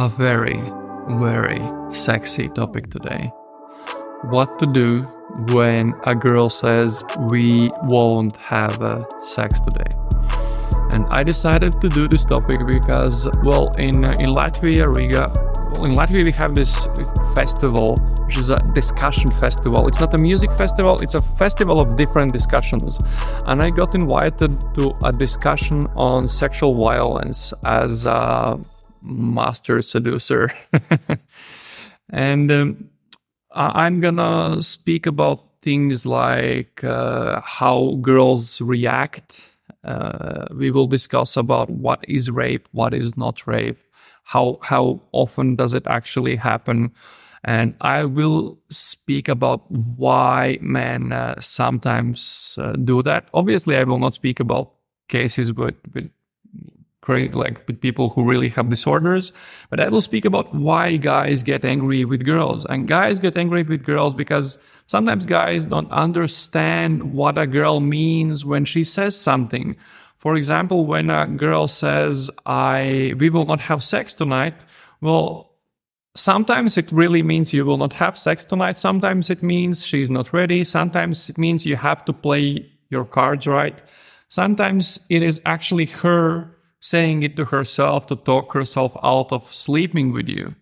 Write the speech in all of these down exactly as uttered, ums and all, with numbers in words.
a very, very sexy topic today. What to do when a girl says we won't have uh, sex today. And I decided to do this topic because, well, in uh, in Latvia, Riga, well, in Latvia we have this festival, which is a discussion festival. It's not a music festival, it's a festival of different discussions. And I got invited to a discussion on sexual violence as a master seducer. and um, I'm gonna speak about things like uh, how girls react. Uh, we will discuss about what is rape, what is not rape, how how often does it actually happen. And I will speak about why men uh, sometimes uh, do that. Obviously, I will not speak about cases with, with like with people who really have disorders, but I will speak about why guys get angry with girls. And guys get angry with girls because sometimes guys don't understand what a girl means when she says something. For example, when a girl says, "I we will not have sex tonight," well, sometimes it really means you will not have sex tonight. Sometimes it means she's not ready. Sometimes it means you have to play your cards right. Sometimes it is actually her saying it to herself to talk herself out of sleeping with you.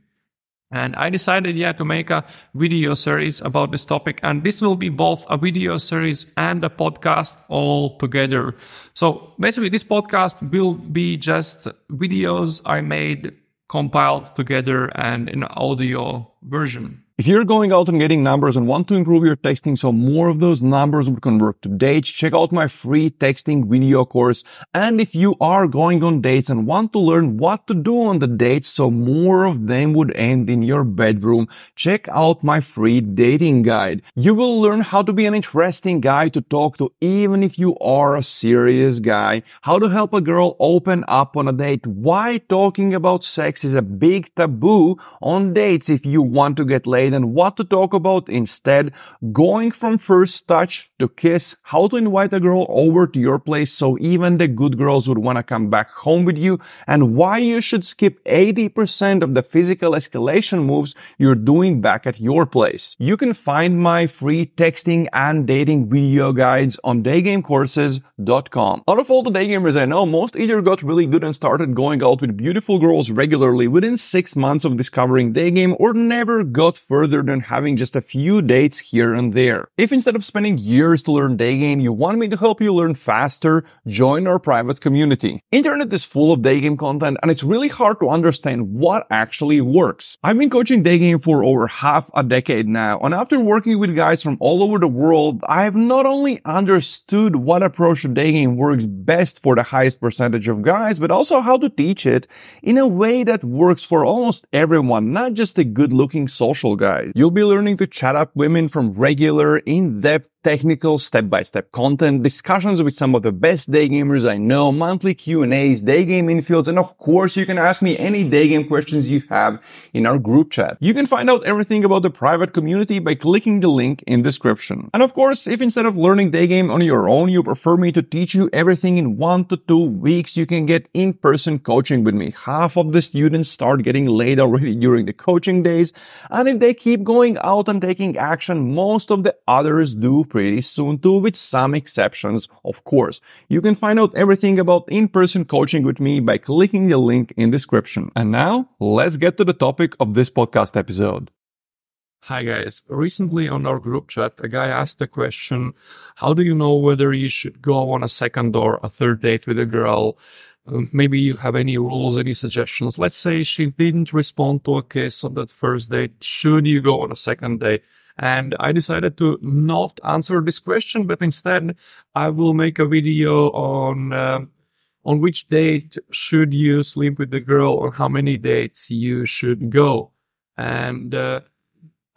And I decided, yeah, to make a video series about this topic. And this will be both a video series and a podcast all together. So basically, this podcast will be just videos I made compiled together and in audio version. If you're going out and getting numbers and want to improve your texting so more of those numbers would convert to dates, check out my free texting video course. And if you are going on dates and want to learn what to do on the dates so more of them would end in your bedroom, check out my free dating guide. You will learn how to be an interesting guy to talk to even if you are a serious guy, how to help a girl open up on a date, why talking about sex is a big taboo on dates if you want to get laid, and what to talk about instead, going from first touch to kiss, how to invite a girl over to your place so even the good girls would want to come back home with you, and why you should skip eighty percent of the physical escalation moves you're doing back at your place. You can find my free texting and dating video guides on daygame courses dot com. Out of all the daygamers I know, most either got really good and started going out with beautiful girls regularly within six months of discovering Daygame or never got further than having just a few dates here and there. If instead of spending years to learn Daygame, you want me to help you learn faster, join our private community. Internet is full of Daygame content and it's really hard to understand what actually works. I've been coaching Daygame for over half a decade now, and after working with guys from all over the world, I've not only understood what approach to Daygame works best for the highest percentage of guys, but also how to teach it in a way that works for almost everyone, not just the good-looking social guys. You'll be learning to chat up women from regular, in-depth, technical, step-by-step content, discussions with some of the best daygamers I know, monthly Q and A's, daygame infields, and of course, you can ask me any daygame questions you have in our group chat. You can find out everything about the private community by clicking the link in description. And of course, if instead of learning daygame on your own, you prefer me to teach you everything in one to two weeks, you can get in-person coaching with me. Half of the students start getting laid already during the coaching days, and if they keep going out and taking action, most of the others do pretty soon too, with some exceptions, of course. You can find out everything about in-person coaching with me by clicking the link in description. And now, let's get to the topic of this podcast episode. Hi guys. Recently on our group chat, a guy asked the question, how do you know whether you should go on a second or a third date with a girl? Maybe you have any rules, any suggestions. Let's say she didn't respond to a kiss on that first date. Should you go on a second date? And I decided to not answer this question, but instead I will make a video on uh, on which date should you sleep with the girl or how many dates you should go. And uh,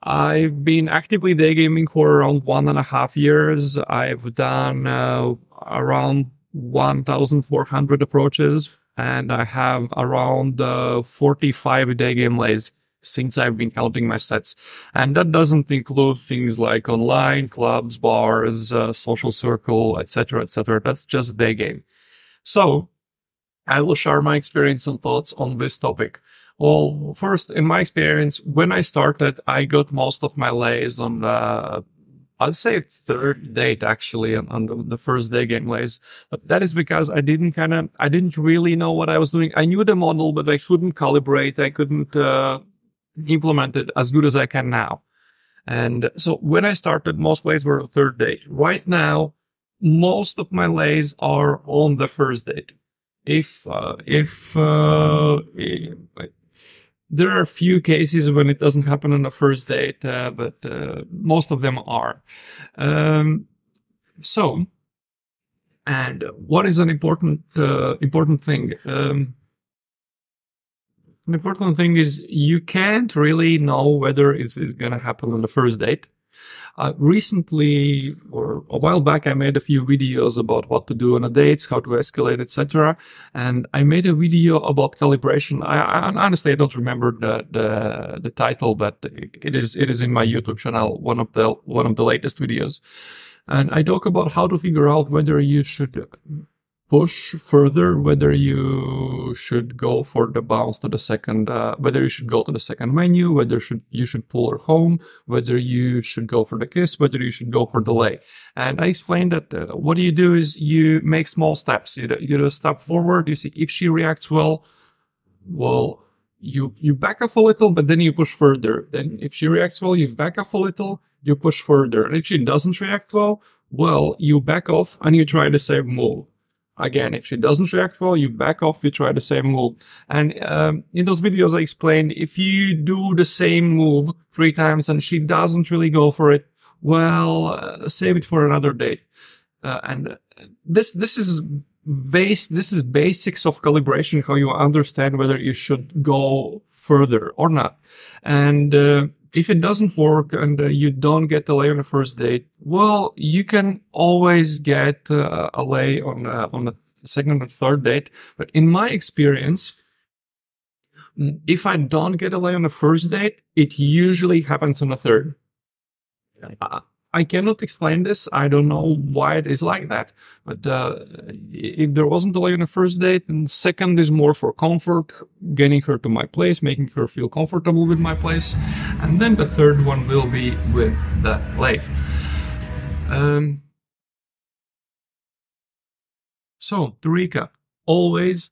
I've been actively daygaming for around one and a half years. I've done uh, around one thousand four hundred approaches, and I have around uh, forty-five daygame lays since I've been counting my sets. And that doesn't include things like online, clubs, bars, uh, social circle, et cetera, et cetera. That's just daygame. So I will share my experience and thoughts on this topic. Well, first, in my experience, when I started, I got most of my lays on the, I'd say third date actually, on, on the first day game lays. But that is because I didn't kind of, I didn't really know what I was doing. I knew the model, but I couldn't calibrate. I couldn't uh, implement it as good as I can now. And so when I started, most lays were on third date. Right now, most of my lays are on the first date. If, uh, if, uh, if there are a few cases when it doesn't happen on the first date, uh, but uh, most of them are. Um, so, and what is an important uh, important thing? Um, an important thing is you can't really know whether it's, it's going to happen on the first date. Uh, recently, or a while back, I made a few videos about what to do on a date, how to escalate, et cetera. And I made a video about calibration. I, I honestly I don't remember the, the the title, but it is it is in my YouTube channel, one of the one of the latest videos. And I talk about how to figure out whether you should push further, whether you should go for the bounce to the second, uh, whether you should go to the second menu, whether should you should pull her home, whether you should go for the kiss, whether you should go for the lay. And I explained that uh, what you do is you make small steps. You do, you do a step forward. You see if she reacts well, well, you you back off a little, but then you push further. Then if she reacts well, you back off a little, you push further. And if she doesn't react well, well, you back off and you try the same move. Again, if she doesn't react well, you back off, you try the same move. And um, in those videos, I explained if you do the same move three times and she doesn't really go for it, well, uh, save it for another day. Uh, and this this is base this is basics of calibration, how you understand whether you should go further or not. And uh, if it doesn't work and uh, you don't get a lay on the first date, well, you can always get uh, a lay on uh, on the second or third date. But in my experience, if I don't get a lay on the first date, it usually happens on the third. Uh, I cannot explain this. I don't know why it is like that. But uh, if there wasn't a lay on the first date, then second is more for comfort, getting her to my place, making her feel comfortable with my place. And then the third one will be with the lay. Um, so, to recap, always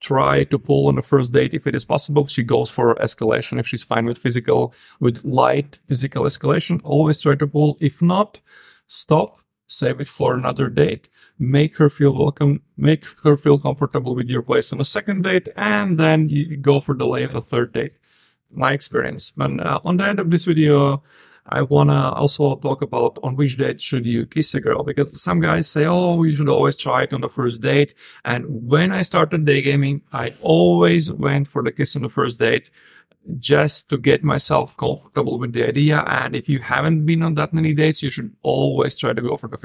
try to pull on the first date if it is possible. She goes for escalation if she's fine with physical, with light physical escalation. Always try to pull. If not, stop, save it for another date. Make her feel welcome, make her feel comfortable with your place on a second date, and then you go for the lay on the third date. My experience. And uh, on the end of this video, I want to also talk about on which date should you kiss a girl, because some guys say, oh, you should always try it on the first date. And when I started day gaming, I always went for the kiss on the first date just to get myself comfortable with the idea. And if you haven't been on that many dates, you should always try to go for the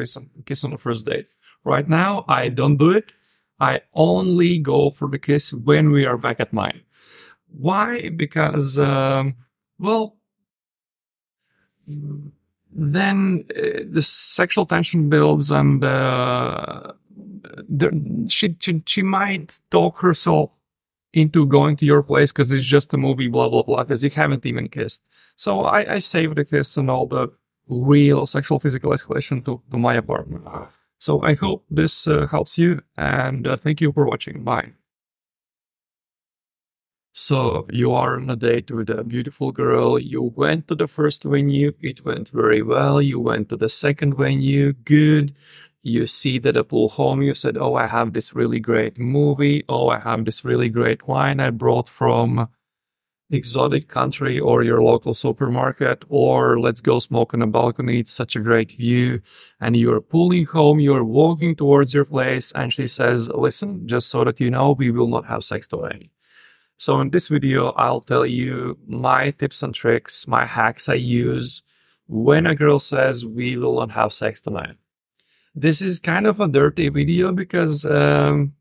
kiss on the first date. Right now, I don't do it. I only go for the kiss when we are back at mine. Why? Because, um, well, then uh, the sexual tension builds, and uh, there, she, she she might talk herself into going to your place because it's just a movie, blah, blah, blah, because you haven't even kissed. So I, I save the kiss and all the real sexual physical escalation to, to my apartment. So I hope this uh, helps you, and uh, thank you for watching. Bye. So you are on a date with a beautiful girl, you went to the first venue, it went very well, you went to the second venue, good, you see that I pull home, you said, oh, I have this really great movie, oh, I have this really great wine I brought from exotic country or your local supermarket, or let's go smoke on a balcony, it's such a great view. And you're pulling home, you're walking towards your place, and she says, listen, just so that you know, we will not have sex today. So in this video, I'll tell you my tips and tricks, my hacks I use when a girl says we will not have sex tonight. This is kind of a dirty video because um,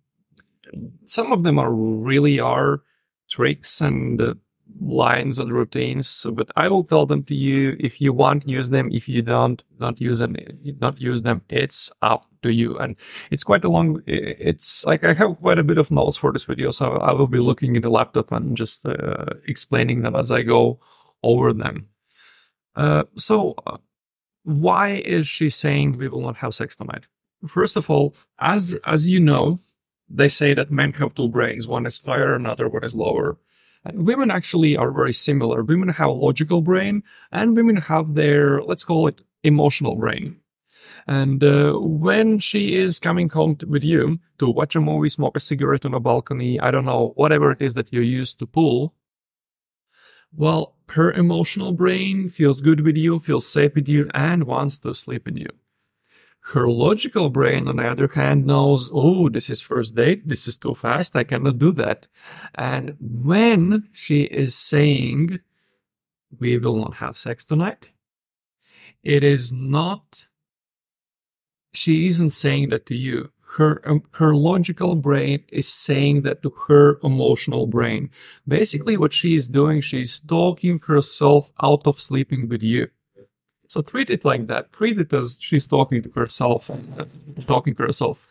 some of them are really are tricks and uh, lines and routines, but I will tell them to you. If you want, use them. If you don't, not use them. Not use them. It's up to you. And it's quite a long. It's like I have quite a bit of notes for this video, so I will be looking at the laptop and just uh, explaining them as I go over them. Uh, so, uh, why is she saying we will not have sex tonight? First of all, as as you know, they say that men have two brains. One is higher, another one is lower. And women actually are very similar. Women have a logical brain, and women have their, let's call it, emotional brain. And uh, when she is coming home to, with you to watch a movie, smoke a cigarette on a balcony, I don't know, whatever it is that you used to pull, well, her emotional brain feels good with you, feels safe with you, and wants to sleep with you. Her logical brain, on the other hand, knows, oh, this is first date, this is too fast, I cannot do that. And when she is saying, we will not have sex tonight, it is not, she isn't saying that to you. Her, um, her logical brain is saying that to her emotional brain. Basically, what she is doing, she's talking herself out of sleeping with you. So treat it like that. Treat it as she's talking to herself, uh, talking herself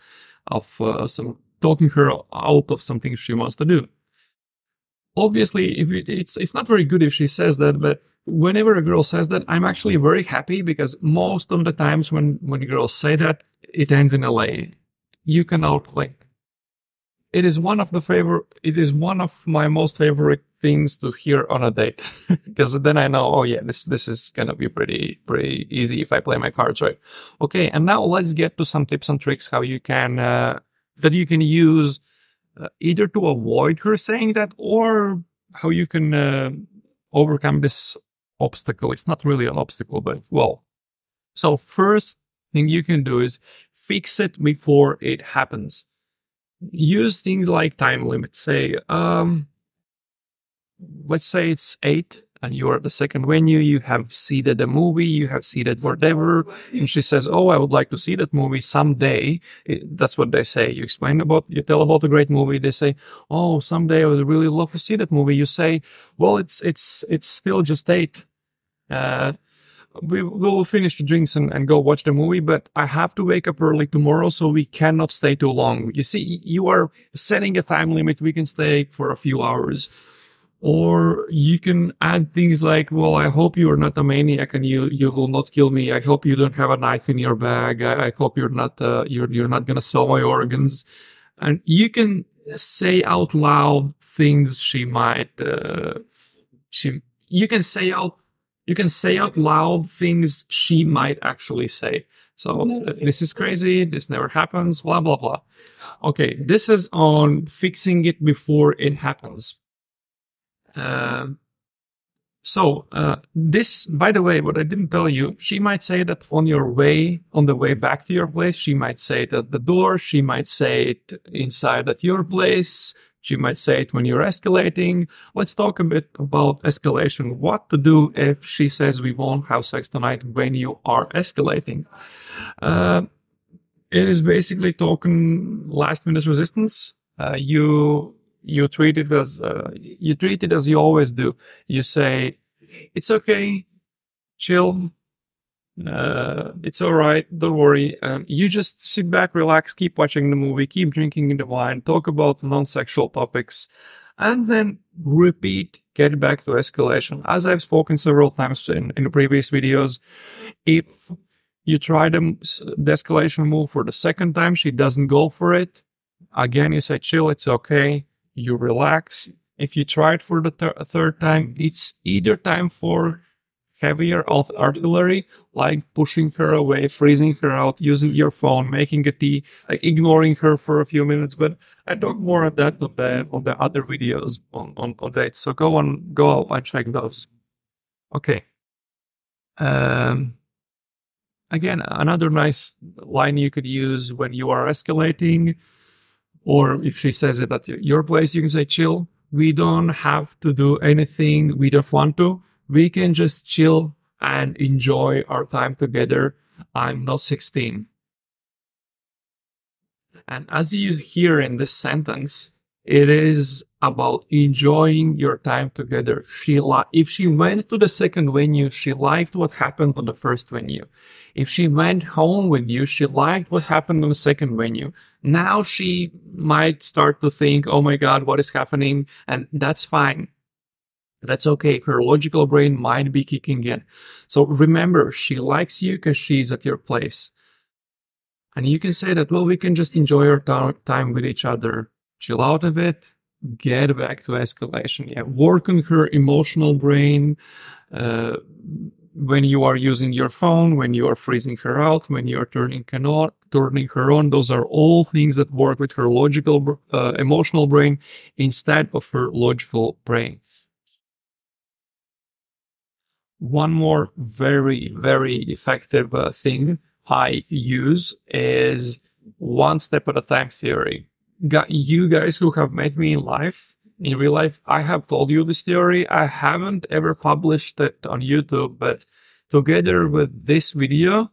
of uh, some, talking her out of something she wants to do. Obviously, if it, it's it's not very good if she says that, but whenever a girl says that, I'm actually very happy, because most of the times when when girls say that, it ends in a lay. You cannot like. It is one of the favor. It is one of my most favorite things to hear on a date, because then I know, oh yeah, this this is gonna be pretty pretty easy if I play my cards right. Okay, and now let's get to some tips and tricks how you can uh, that you can use uh, either to avoid her saying that, or how you can uh, overcome this obstacle. It's not really an obstacle, but well. So first thing you can do is fix it before it happens. Use things like time limits. Say, um, let's say it's eight and you are at the second venue, you have seated a movie, you have seated whatever, and she says, oh, I would like to see that movie someday. It, that's what they say. You explain about, you tell about a great movie, they say, oh, someday I would really love to see that movie. You say, well, it's, it's, it's still just eight. Uh, We will finish the drinks and, and go watch the movie, but I have to wake up early tomorrow, so we cannot stay too long. You see, you are setting a time limit. We can stay for a few hours. Or you can add things like, well, I hope you are not a maniac and you, you will not kill me. I hope you don't have a knife in your bag. I, I hope you're not, uh, you're, you're not going to sell my organs. And you can say out loud things she might, uh, she, you can say out You can say out loud things she might actually say. So, this is crazy, this never happens, blah, blah, blah. Okay, this is on fixing it before it happens. Uh, so, uh, this, by the way, what I didn't tell you, she might say that on your way, on the way back to your place, she might say it at the door, she might say it inside at your place. She might say it when you're escalating. Let's talk a bit about escalation. What to do if she says we won't have sex tonight when you are escalating. Uh, it is basically talking last-minute resistance. Uh, you you treat it as uh, you treat it as you always do. You say it's okay, chill. Uh, it's all right, don't worry. Um, you just sit back, relax, keep watching the movie, keep drinking the wine, talk about non-sexual topics, and then repeat, get back to escalation. As I've spoken several times in, in the previous videos, if you try the, the escalation move for the second time, she doesn't go for it. Again, you say, chill, it's okay, you relax. If you try it for the th third time, it's either time for heavier artillery, like pushing her away, freezing her out, using your phone, making a tea, like ignoring her for a few minutes. But I talk more on that on the, on the other videos on, on, on that. So go on, go and check those. Okay. Um, again, another nice line you could use when you are escalating, or if she says it at your place, you can say, chill, we don't have to do anything, we don't want to. We can just chill and enjoy our time together. I'm not sixteen. And as you hear in this sentence, It is about enjoying your time together. She li- if she went to the second venue, she liked what happened on the first venue. If she went home with you, she liked what happened on the second venue. Now she might start to think, oh my God, what is happening? And that's fine. That's okay. Her logical brain might be kicking in. So remember, she likes you because she's at your place. And you can say that, well, we can just enjoy our t- time with each other. Chill out a bit, get back to escalation. Yeah, work on her emotional brain uh, when you are using your phone, when you are freezing her out, when you are turning, on, turning her on. Those are all things that work with her logical, uh, emotional brain instead of her logical brains. One more very, very effective uh, thing I use is one step at a time theory. You guys who have met me in life, in real life, I have told you this theory. I haven't ever published it on YouTube, but together with this video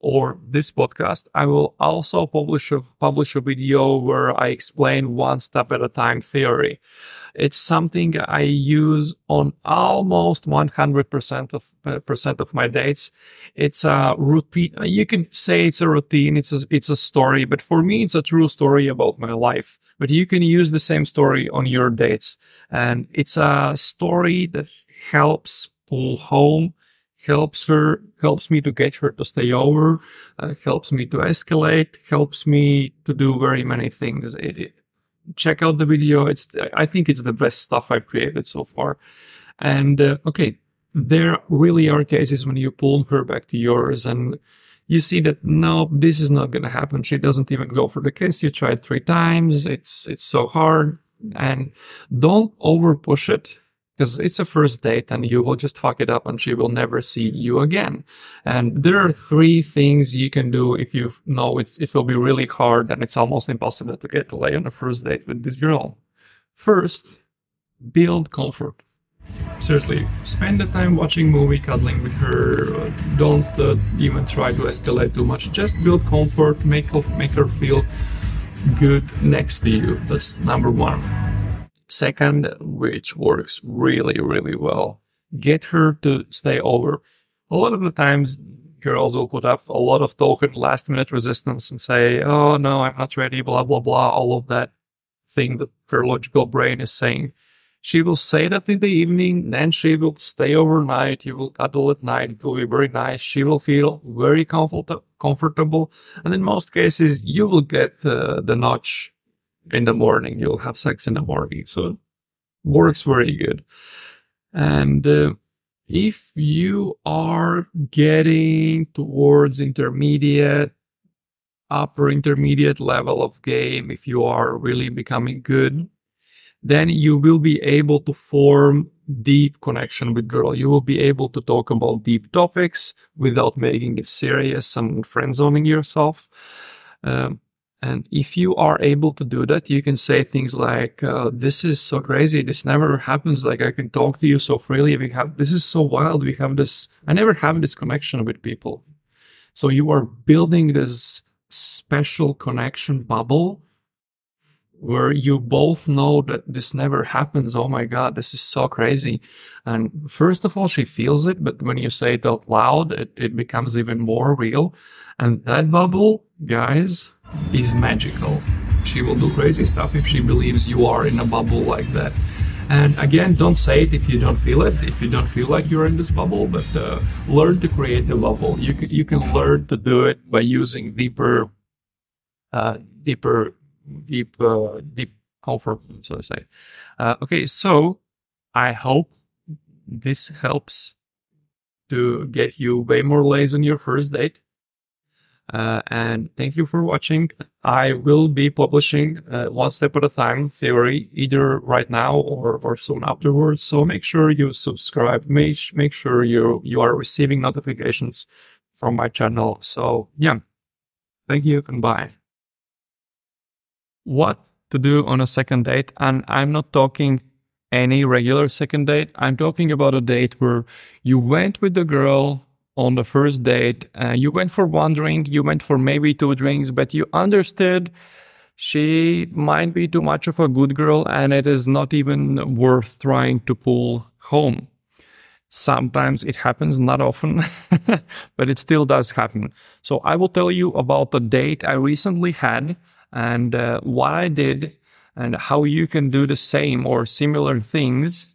or this podcast, I will also publish a, publish a video where I explain one step at a time theory. It's something I use on almost one hundred percent of uh, percent of my dates. It's a routine. You can say it's a routine. It's a, it's a story, but for me, it's a true story about my life. But you can use the same story on your dates. And it's a story that helps pull home, helps her, helps me to get her to stay over, uh, helps me to escalate, helps me to do very many things. It, it, check out the video. It's, I think it's the best stuff I've created so far. And uh, okay, there really are cases when you pull her back to yours and you see that, no, this is not going to happen. She doesn't even go for the kiss. You tried three times. It's, it's so hard. And don't over push it, because it's a first date and you will just fuck it up and she will never see you again. And there are three things you can do if you know it's, it will be really hard and it's almost impossible to get to lay on a first date with this girl. First, build comfort. Seriously, spend the time watching movie, cuddling with her. Don't uh, even try to escalate too much. Just build comfort, make, make her feel good next to you. That's number one. Second, which works really, really well, get her to stay over. A lot of the times, girls will put up a lot of token last-minute resistance and say, oh, no, I'm not ready, blah, blah, blah, all of that thing that her logical brain is saying. She will say that in the evening, then she will stay overnight, you will cuddle at night, it will be very nice, she will feel very comfort- comfortable, and in most cases, you will get uh, the notch in the morning. You'll have sex in the morning. So works very good. And uh, if you are getting towards intermediate, upper intermediate level of game, if you are really becoming good, then you will be able to form deep connection with girl. You will be able to talk about deep topics without making it serious and friend zoning yourself. Um, And if you are able to do that, you can say things like, uh, this is so crazy. This never happens. Like, I can talk to you so freely. We have, this is so wild. We have this, I never have this connection with people. So you are building this special connection bubble where you both know that this never happens. Oh my God, this is so crazy. And first of all, she feels it. But when you say it out loud, it, it becomes even more real. And that bubble, guys, is magical. She will do crazy stuff if she believes you are in a bubble like that. And again, don't say it if you don't feel it, if you don't feel like you're in this bubble, but uh, learn to create the bubble. You can, you can learn to do it by using deeper, uh, deeper, deep, uh, deep comfort, so to say. Uh, okay, so I hope this helps to get you way more lays on your first date. Uh, and thank you for watching. I will be publishing uh, one step at a time theory either right now or, or soon afterwards. So make sure you subscribe. Make, make sure you, you are receiving notifications from my channel. So yeah, thank you and bye. What to do on a second date? And I'm not talking any regular second date. I'm talking about a date where you went with the girl on the first date, uh, you went for one drink, you went for maybe two drinks, but you understood she might be too much of a good girl and it is not even worth trying to pull home. Sometimes it happens, not often, but it still does happen. So I will tell you about the date I recently had and uh, what I did and how you can do the same or similar things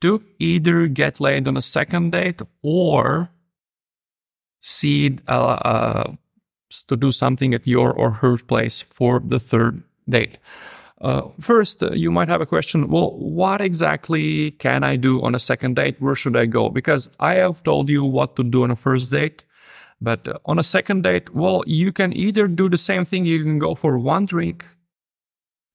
to either get laid on a second date or see uh, uh, to do something at your or her place for the third date. Uh, first, uh, you might have a question, well, what exactly can I do on a second date? Where should I go? Because I have told you what to do on a first date, but uh, on a second date, well, you can either do the same thing. You can go for one drink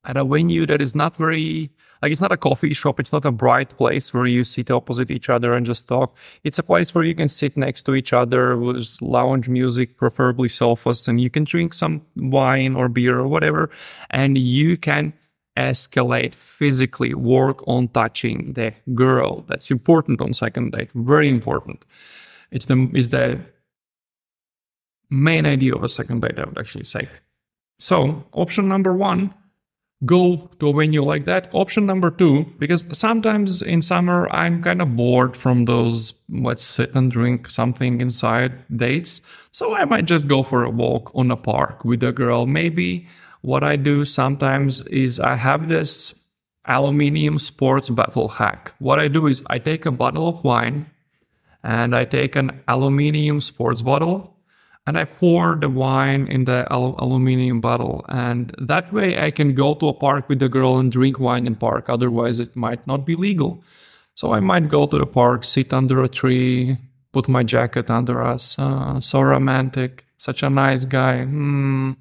at a venue that is not very, like it's not a coffee shop. It's not a bright place where you sit opposite each other and just talk. It's a place where you can sit next to each other with lounge music, preferably sofas, and you can drink some wine or beer or whatever. And you can escalate physically, work on touching the girl. That's important on second date. Very important. It's the, it's the main idea of a second date, I would actually say. So option number one, go to a venue like that. Option number two, because sometimes in summer, I'm kind of bored from those let's sit and drink something inside dates. So I might just go for a walk on a park with a girl. Maybe what I do sometimes is I have this aluminium sports bottle hack. What I do is I take a bottle of wine and I take an aluminium sports bottle. And I pour the wine in the al- aluminium bottle. And that way I can go to a park with the girl and drink wine in park. Otherwise it might not be legal. So I might go to the park, sit under a tree, put my jacket under us. Uh, so romantic, such a nice guy. Mm.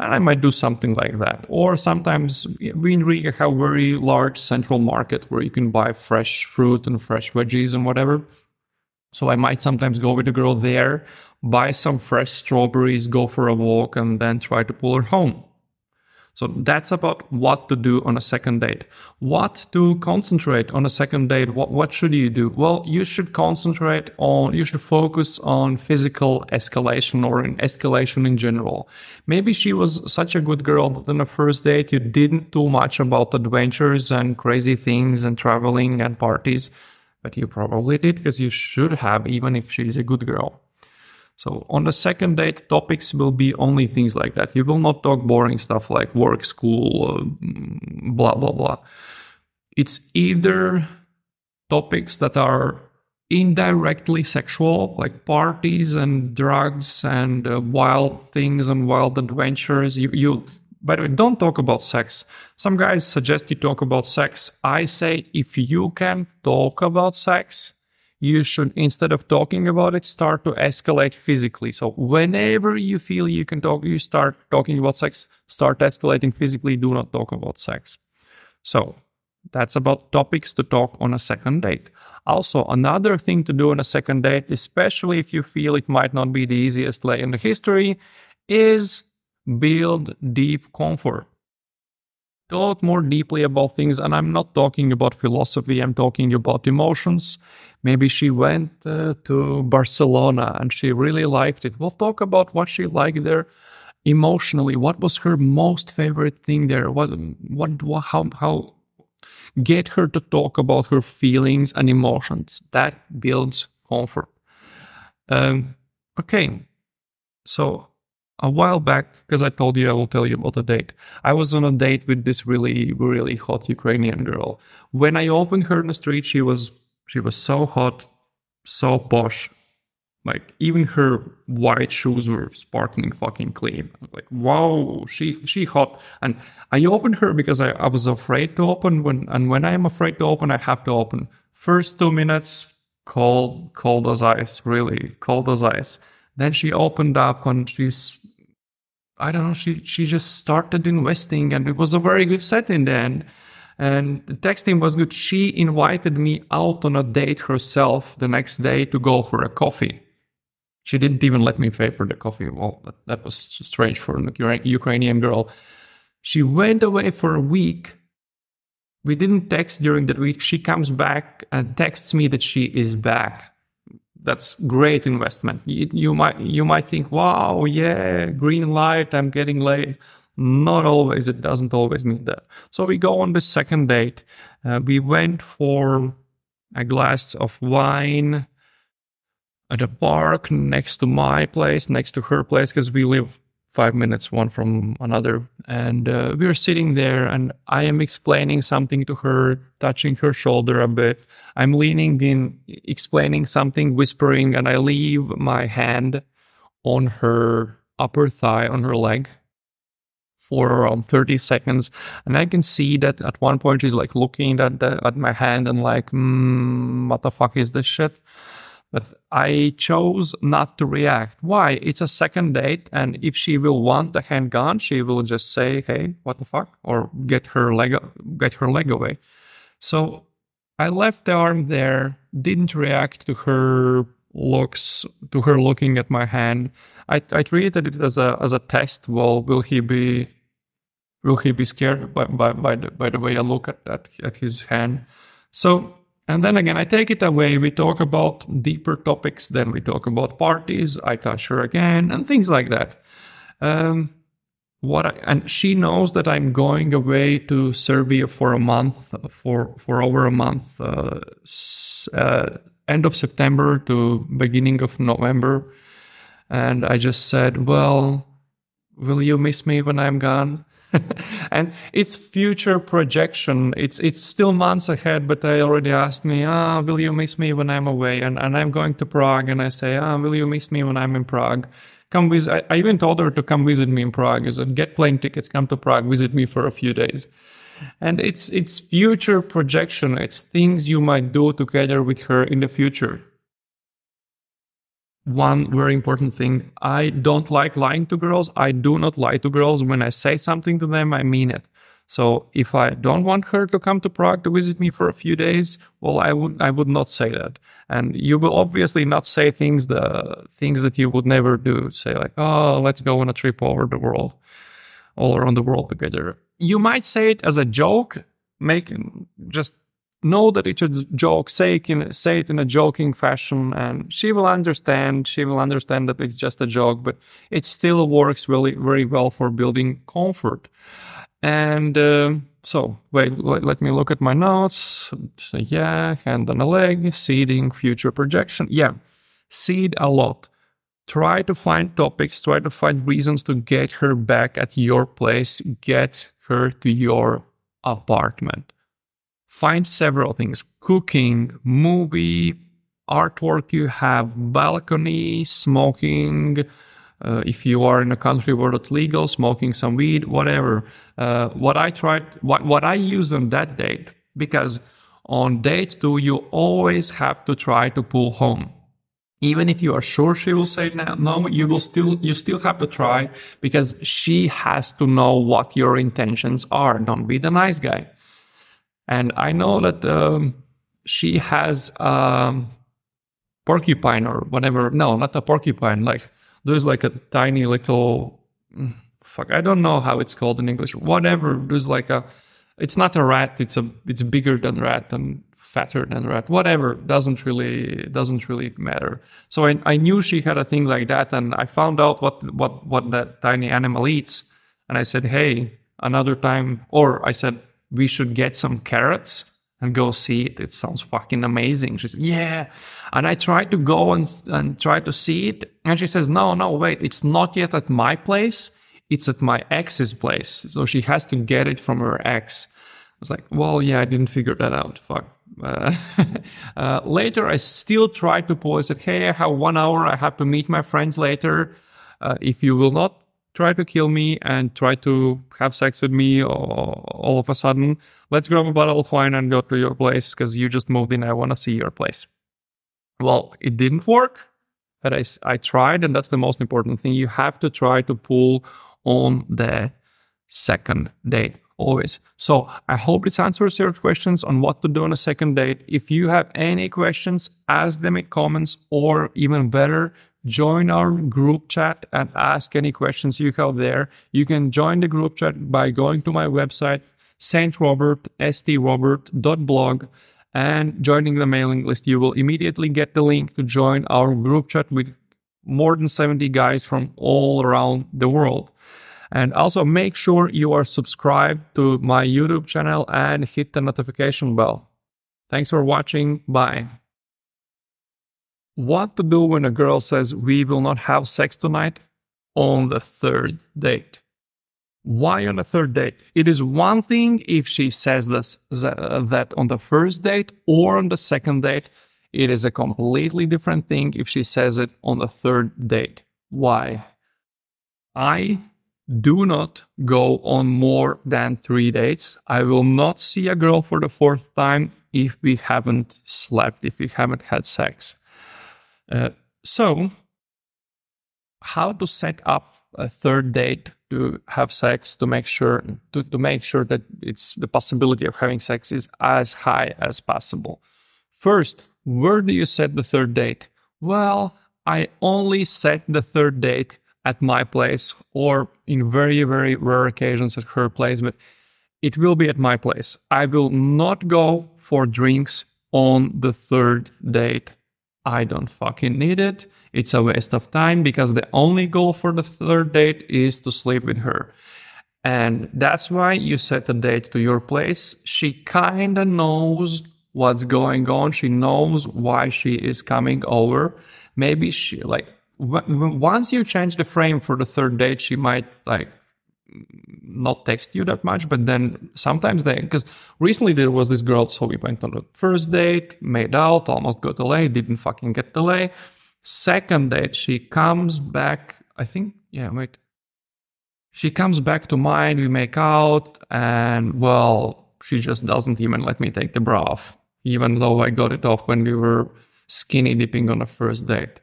And I might do something like that. Or sometimes we in Riga have a very large central market where you can buy fresh fruit and fresh veggies and whatever. So I might sometimes go with a girl there, buy some fresh strawberries, go for a walk, and then try to pull her home. So that's about what to do on a second date. What to concentrate on a second date? What, what should you do? Well, you should concentrate on, you should focus on physical escalation or in escalation in general. Maybe she was such a good girl that on a first date you didn't do much about adventures and crazy things and traveling and parties. But you probably did, because you should have, even if she's a good girl. So on the second date, topics will be only things like that. You will not talk boring stuff like work, school, blah, blah, blah. It's either topics that are indirectly sexual, like parties and drugs and uh, wild things and wild adventures. You, you, by the way, don't talk about sex. Some guys suggest you talk about sex. I say if you can talk about sex, you should, instead of talking about it, start to escalate physically. So whenever you feel you can talk, you start talking about sex, start escalating physically. Do not talk about sex. So that's about topics to talk on a second date. Also, another thing to do on a second date, especially if you feel it might not be the easiest lay in the history, is build deep comfort. Talk more deeply about things, and I'm not talking about philosophy, I'm talking about emotions. Maybe she went uh, to Barcelona and she really liked it. We'll talk about what she liked there emotionally. What was her most favorite thing there? What, what, what how, how, get her to talk about her feelings and emotions. That builds comfort. Um, okay, so a while back, because I told you I will tell you about a date, I was on a date with this really, really hot Ukrainian girl. When I opened her in the street, she was she was so hot, so posh. Like, even her white shoes were sparkling fucking clean. Like, wow, she she hot. And I opened her because I, I was afraid to open. When and when I am afraid to open, I have to open. First two minutes, cold, cold as ice, really, cold as ice. Then she opened up and she's, I don't know, she, she just started investing, and it was a very good set in the end. And the texting was good. She invited me out on a date herself the next day to go for a coffee. She didn't even let me pay for the coffee. Well, that, that was strange for a Ukrainian girl. She went away for a week. We didn't text during that week. She comes back and texts me that she is back. That's great investment. You, you might you might think, wow, yeah, green light, I'm getting laid. Not always, it doesn't always mean that. So we go on the second date. Uh, we went for a glass of wine at a park next to my place, next to her place, because we live five minutes one from another. And uh, we were sitting there and I am explaining something to her, touching her shoulder a bit. I'm leaning in, explaining something, whispering, and I leave my hand on her upper thigh, on her leg, for around thirty seconds. And I can see that at one point she's like looking at the, at my hand and like, mm, what the fuck is this shit? But I chose not to react. Why? It's a second date. And if she will want the hand gone, she will just say, hey, what the fuck? Or get her leg, get her leg away. So I left the arm there, didn't react to her looks, to her looking at my hand. I, I treated it as a, as a test. Well, will he be, will he be scared by, by, by the, by the way I look at that, at his hand? So, and then again, I take it away. We talk about deeper topics. Then we talk about parties. I touch her again and things like that. Um, what I, and she knows that I'm going away to Serbia for a month, for, for over a month, uh, uh, end of September to beginning of November. And I just said, well, will you miss me when I'm gone? And it's future projection. It's it's still months ahead, but they already asked me, ah, oh, will you miss me when I'm away? And and I'm going to Prague, and I say, ah, oh, will you miss me when I'm in Prague? Come visit. I, I even told her to come visit me in Prague. I said, get plane tickets, come to Prague, visit me for a few days. And it's it's future projection. It's things you might do together with her in the future. One very important thing, I don't like lying to girls. I do not lie to girls. When I say something to them, I mean it. So if I don't want her to come to Prague to visit me for a few days, well, I would I would not say that. And you will obviously not say things, the things that you would never do. Say like, oh, let's go on a trip over the world, all around the world together. You might say it as a joke, making just... know that it's a joke, say it, in, say it in a joking fashion, and she will understand, she will understand that it's just a joke, but it still works really, very well for building comfort. And uh, so, wait, let, let me look at my notes. So, yeah, hand on a leg, seeding, future projection. Yeah, seed a lot. Try to find topics, try to find reasons to get her back at your place, get her to your apartment. Find several things, cooking, movie, artwork you have, balcony, smoking, uh, if you are in a country where it's legal, smoking some weed, whatever. Uh, what I tried, what, what I used on that date, because on date two, you always have to try to pull home. Even if you are sure she will say no, no, you will still, you still have to try, because she has to know what your intentions are. Don't be the nice guy. And I know that um, she has a um, porcupine or whatever. No, not a porcupine. Like there's like a tiny little, fuck, I don't know how it's called in English. Whatever. There's like a, it's not a rat. It's a, it's bigger than rat and fatter than rat. Whatever. Doesn't really, doesn't really matter. So I, I knew she had a thing like that. And I found out what, what, what that tiny animal eats. And I said, hey, another time, or I said, we should get some carrots and go see it. It sounds fucking amazing. She said, yeah. And I tried to go and, and try to see it. And she says, no, no, wait, it's not yet at my place. It's at my ex's place. So she has to get it from her ex. I was like, well, yeah, I didn't figure that out. Fuck. Uh, uh, later, I still tried to pull. I said, hey, I have one hour. I have to meet my friends later. Uh, if you will not try to kill me and try to have sex with me all, all of a sudden, let's grab a bottle of wine and go to your place because you just moved in. I want to see your place. Well, it didn't work, but I, I tried, and that's the most important thing. You have to try to pull on the second date always. So I hope this answers your questions on what to do on a second date. If you have any questions, ask them in comments, or even better, join our group chat and ask any questions you have there. You can join the group chat by going to my website, strobert dot blog, and joining the mailing list. You will immediately get the link to join our group chat with more than seventy guys from all around the world. And also make sure you are subscribed to my YouTube channel and hit the notification bell. Thanks for watching. Bye. What to do when a girl says we will not have sex tonight on the third date? Why on the third date? It is one thing if she says this, that on the first date or on the second date. It is a completely different thing if she says it on the third date. Why? I do not go on more than three dates. I will not see a girl for the fourth time if we haven't slept, if we haven't had sex. Uh, so, how to set up a third date to have sex, to make sure to, to make sure that it's the possibility of having sex is as high as possible. First, where do you set the third date? Well, I only set the third date at my place, or in very, very rare occasions at her place, but it will be at my place. I will not go for drinks on the third date. I don't fucking need it. It's a waste of time because the only goal for the third date is to sleep with her. And that's why you set a date to your place. She kind of knows what's going on. She knows why she is coming over. Maybe she, like, w- once you change the frame for the third date, she might, like, not text you that much, but then sometimes they, because recently there was this girl, so we went on the first date, made out, almost got delayed, didn't fucking get delayed. Second date, she comes back, I think, yeah, wait. She comes back to mine, we make out, and, well, she just doesn't even let me take the bra off, even though I got it off when we were skinny dipping on the first date.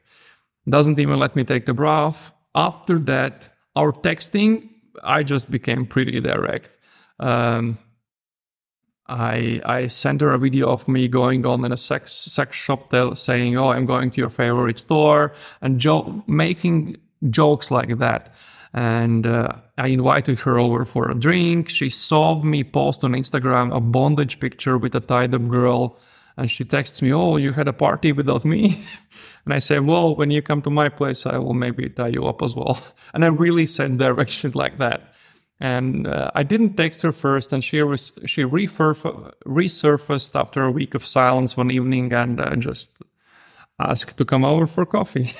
Doesn't even let me take the bra off. After that, our texting, I just became pretty direct. Um, I I sent her a video of me going on in a sex sex shop, tell, saying, "Oh, I'm going to your favorite store," and jo- making jokes like that. And uh, I invited her over for a drink. She saw me post on Instagram a bondage picture with a tied-up girl, and she texts me, "Oh, you had a party without me?" And I say, "Well, when you come to my place, I will maybe tie you up as well." And I really said direct shit like that. And uh, I didn't text her first, and she was she resurf- resurfaced after a week of silence one evening, and uh, just asked to come over for coffee.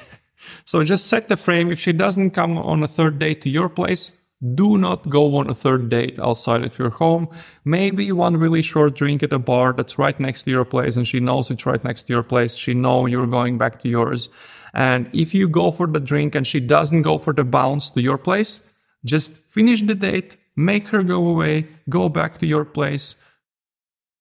So just set the frame. If she doesn't come on a third date to your place, do not go on a third date outside of your home. Maybe one really short drink at a bar that's right next to your place, and she knows it's right next to your place. She knows you're going back to yours. And if you go for the drink and she doesn't go for the bounce to your place, just finish the date, make her go away, go back to your place,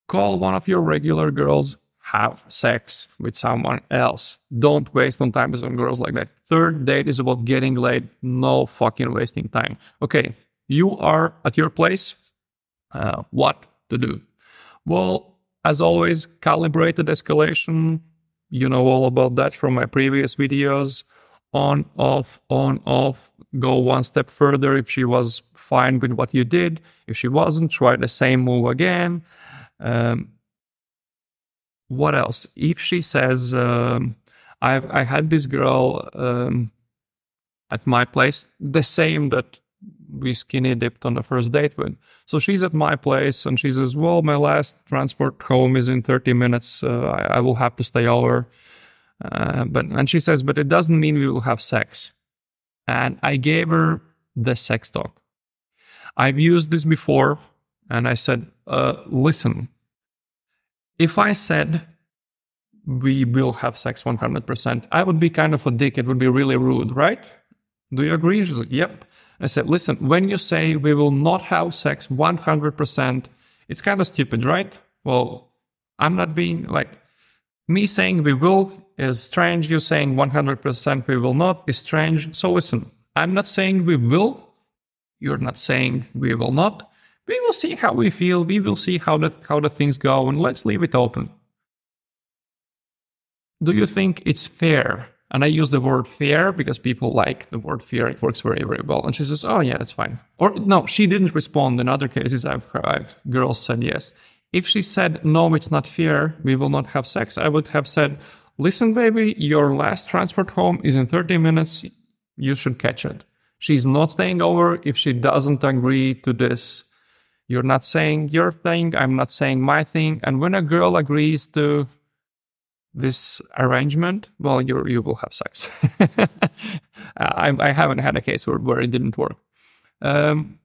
call one of your regular girls, have sex with someone else. Don't waste on time on girls like that. Third date is about getting laid. No fucking wasting time. Okay, you are at your place. Uh, what to do? Well, as always, calibrated escalation. You know all about that from my previous videos. On, off, on, off. Go one step further if she was fine with what you did. If she wasn't, try the same move again. Um, What else? If she says, um, I've, I had this girl um, at my place, the same that we skinny dipped on the first date with. So she's at my place and she says, "Well, my last transport home is in thirty minutes. Uh, I, I will have to stay over." Uh, but and she says, "But it doesn't mean we will have sex." And I gave her the sex talk. I've used this before, and I said, uh, "Listen. If I said we will have sex one hundred percent, I would be kind of a dick. It would be really rude, right? Do you agree?" She's like, "Yep." I said, "Listen, when you say we will not have sex one hundred percent, it's kind of stupid, right? Well, I'm not being like, me saying we will is strange. You saying one hundred percent we will not is strange. So listen, I'm not saying we will. You're not saying we will not. We will see how we feel. We will see how that how the things go, and let's leave it open. Do you think it's fair?" And I use the word fair because people like the word fair. It works very, very well. And she says, "Oh yeah, that's fine." Or no, she didn't respond. In other cases, I've, I've girls said yes. If she said, "No, it's not fair. We will not have sex," I would have said, "Listen, baby, your last transport home is in thirty minutes. You should catch it." She's not staying over if she doesn't agree to this. You're not saying your thing, I'm not saying my thing. And when a girl agrees to this arrangement, well, you you will have sex. I, I haven't had a case where, where it didn't work. Um,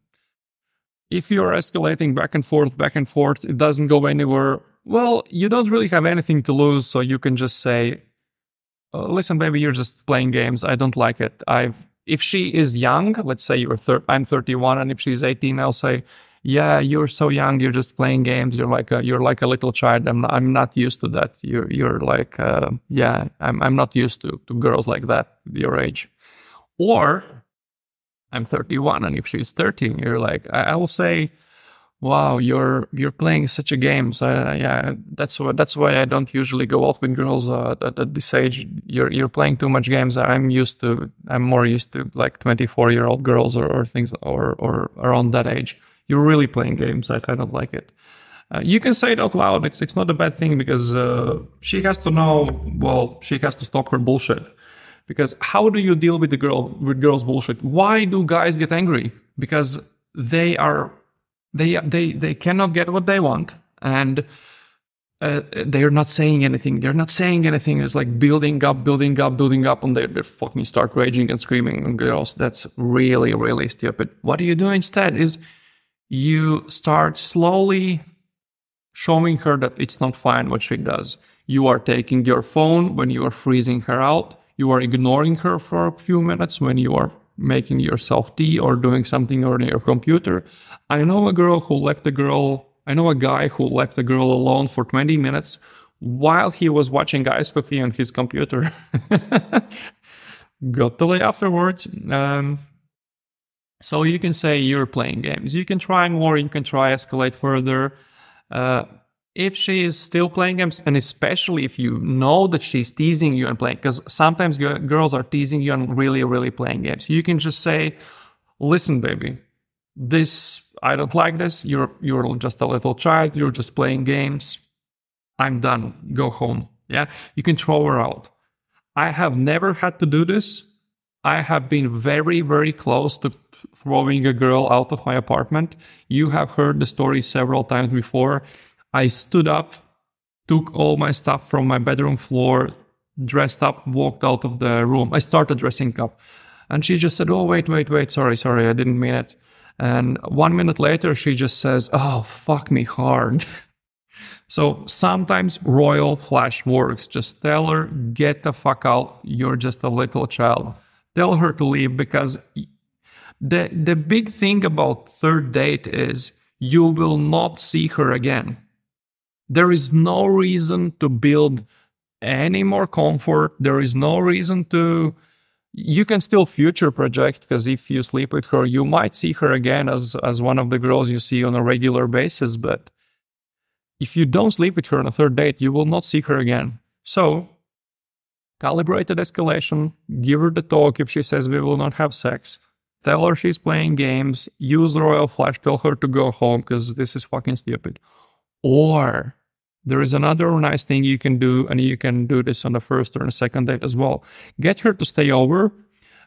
if you're escalating back and forth, back and forth, it doesn't go anywhere. Well, you don't really have anything to lose, so you can just say, oh, listen, baby, you're just playing games. I don't like it. I've If she is young, let's say you're thir- I'm thirty-one, and if she's eighteen, I'll say, yeah, you're so young. You're just playing games. You're like a, you're like a little child. I'm not, I'm not used to that. You're you're like uh, yeah. I'm I'm not used to, to girls like that your age. Or I'm thirty-one, and if she's thirteen, you're like I, I will say, wow, you're you're playing such a game. So uh, yeah, that's why that's why I don't usually go out with girls uh, at, at this age. You're you're playing too much games. I'm used to I'm more used to like twenty-four year old girls or, or things or or around that age. You're really playing games. I, I don't like it. Uh, you can say it out loud. It's it's not a bad thing because uh, she has to know. Well, she has to stop her bullshit. Because how do you deal with the girl with girls' bullshit? Why do guys get angry? Because they are they they they cannot get what they want, and uh, they are not saying anything. They're not saying anything. It's like building up, building up, building up, and they they fucking start raging and screaming. And girls, that's really really stupid. What do you do instead? Is you start slowly showing her that it's not fine what she does. You are taking your phone when you are freezing her out. You are ignoring her for a few minutes when you are making yourself tea or doing something on your computer. I know a girl who left a girl, I know a guy who left a girl alone for twenty minutes while he was watching ice hockey on his computer. Got to lay afterwards. Um, So you can say you're playing games. You can try more, you can try escalate further. Uh, if she is still playing games, and especially if you know that she's teasing you and playing, because sometimes g- girls are teasing you and really, really playing games. You can just say, listen, baby, this, I don't like this. You're, you're just a little child. You're just playing games. I'm done. Go home. Yeah. You can throw her out. I have never had to do this. I have been very, very close to throwing a girl out of my apartment. You have heard the story several times before. I stood up, took all my stuff from my bedroom floor, dressed up, walked out of the room. I started dressing up. And she just said, oh, wait, wait, wait, sorry, sorry, I didn't mean it. And one minute later, she just says, oh, fuck me hard. So sometimes royal flash works. Just tell her, get the fuck out. You're just a little child. Tell her to leave, because the the big thing about third date is you will not see her again. There is no reason to build any more comfort. There is no reason to... You can still future project, because if you sleep with her, you might see her again as, as one of the girls you see on a regular basis. But if you don't sleep with her on a third date, you will not see her again. So... calibrated escalation, give her the talk. If she says we will not have sex, tell her she's playing games, use royal flush, tell her to go home because this is fucking stupid. Or there is another nice thing you can do, and you can do this on the first or the second date as well. Get her to stay over,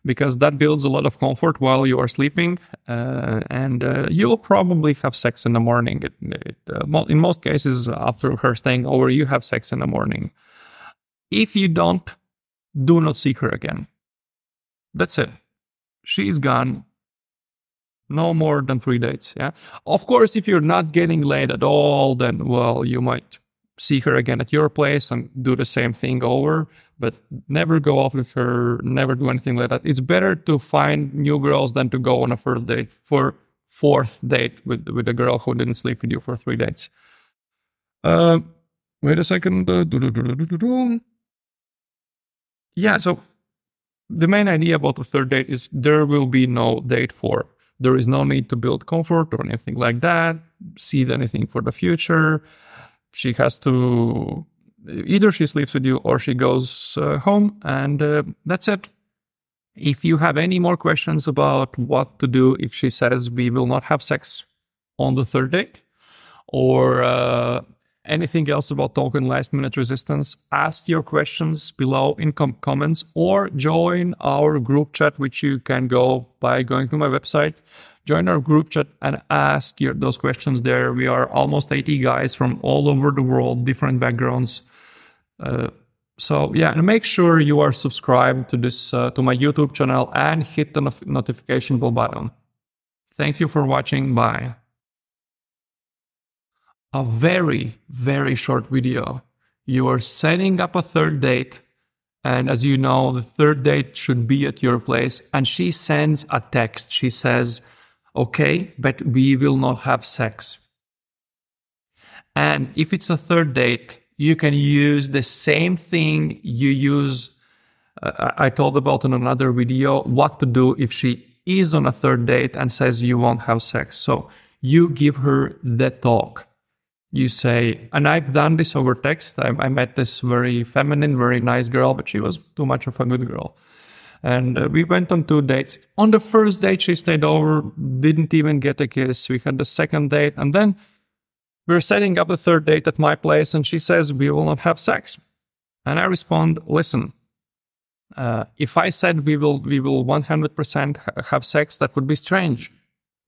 because that builds a lot of comfort while you are sleeping, uh, and uh, you'll probably have sex in the morning. It, it, uh, mo- in most cases, after her staying over, you have sex in the morning. If you don't, do not see her again. That's it. She's gone. No more than three dates. Yeah. Of course, if you're not getting laid at all, then, well, you might see her again at your place and do the same thing over, but never go off with her, never do anything like that. It's better to find new girls than to go on a fourth date, for fourth date with, with a girl who didn't sleep with you for three dates. Uh, wait a second. Yeah, so the main idea about the third date is there will be no date for. There is no need to build comfort or anything like that, seed anything for the future. She has to, either she sleeps with you or she goes uh, home, and uh, that's it. If you have any more questions about what to do if she says we will not have sex on the third date, or uh, Anything else about token last minute resistance? Ask your questions below in com- comments or join our group chat, which you can go by going to my website. Join our group chat and ask your, those questions there. We are almost eighty guys from all over the world, different backgrounds. Uh, so yeah, and make sure you are subscribed to this, uh, to my YouTube channel and hit the not- notification bell button. Thank you for watching. Bye. A very, very short video. You are setting up a third date. And as you know, the third date should be at your place. And she sends a text. She says, okay, but we will not have sex. And if it's a third date, you can use the same thing you use. Uh, I told about in another video what to do if she is on a third date and says you won't have sex. So you give her the talk. You say, and I've done this over text. I, I met this very feminine, very nice girl, but she was too much of a good girl. And uh, we went on two dates. On the first date, she stayed over, didn't even get a kiss. We had the second date. And then we were setting up the third date at my place. And she says, we will not have sex. And I respond, listen, uh, if I said we will, we will one hundred percent ha- have sex, that would be strange.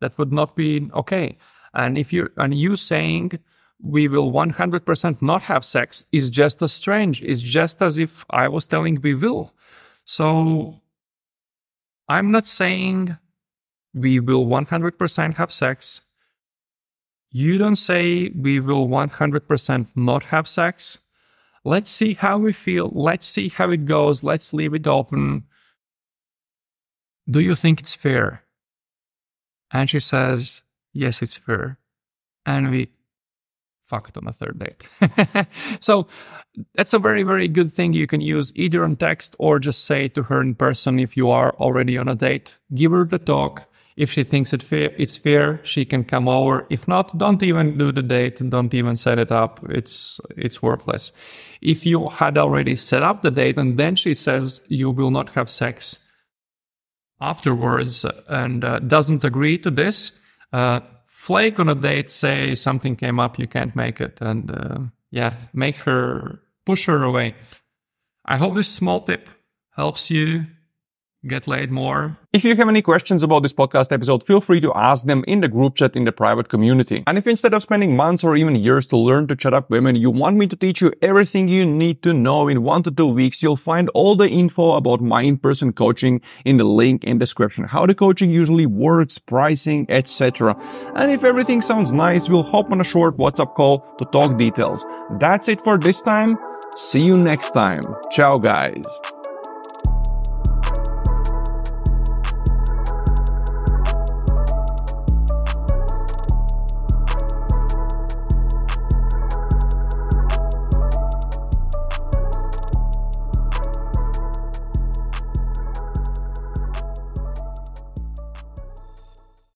That would not be okay. And if you and you saying, we will one hundred percent not have sex is just as strange. It's just as if I was telling we will. So I'm not saying we will one hundred percent have sex. You don't say we will one hundred percent not have sex. Let's see how we feel. Let's see how it goes. Let's leave it open. Do you think it's fair? And she says, yes, it's fair. And we fucked on a third date. So that's a very, very good thing you can use either on text or just say to her in person if you are already on a date. Give her the talk. If she thinks it fair, it's fair, she can come over. If not, don't even do the date. Don't even set it up. It's it's worthless. If you had already set up the date and then she says you will not have sex afterwards and uh, doesn't agree to this, uh, flake on a date, say something came up, you can't make it. And uh, yeah, make her, push her away. I hope this small tip helps you get laid more. If you have any questions about this podcast episode, feel free to ask them in the group chat in the private community. And if instead of spending months or even years to learn to chat up women, you want me to teach you everything you need to know in one to two weeks, you'll find all the info about my in-person coaching in the link in description. How the coaching usually works, pricing, et cetera. And if everything sounds nice, we'll hop on a short WhatsApp call to talk details. That's it for this time. See you next time. Ciao, guys.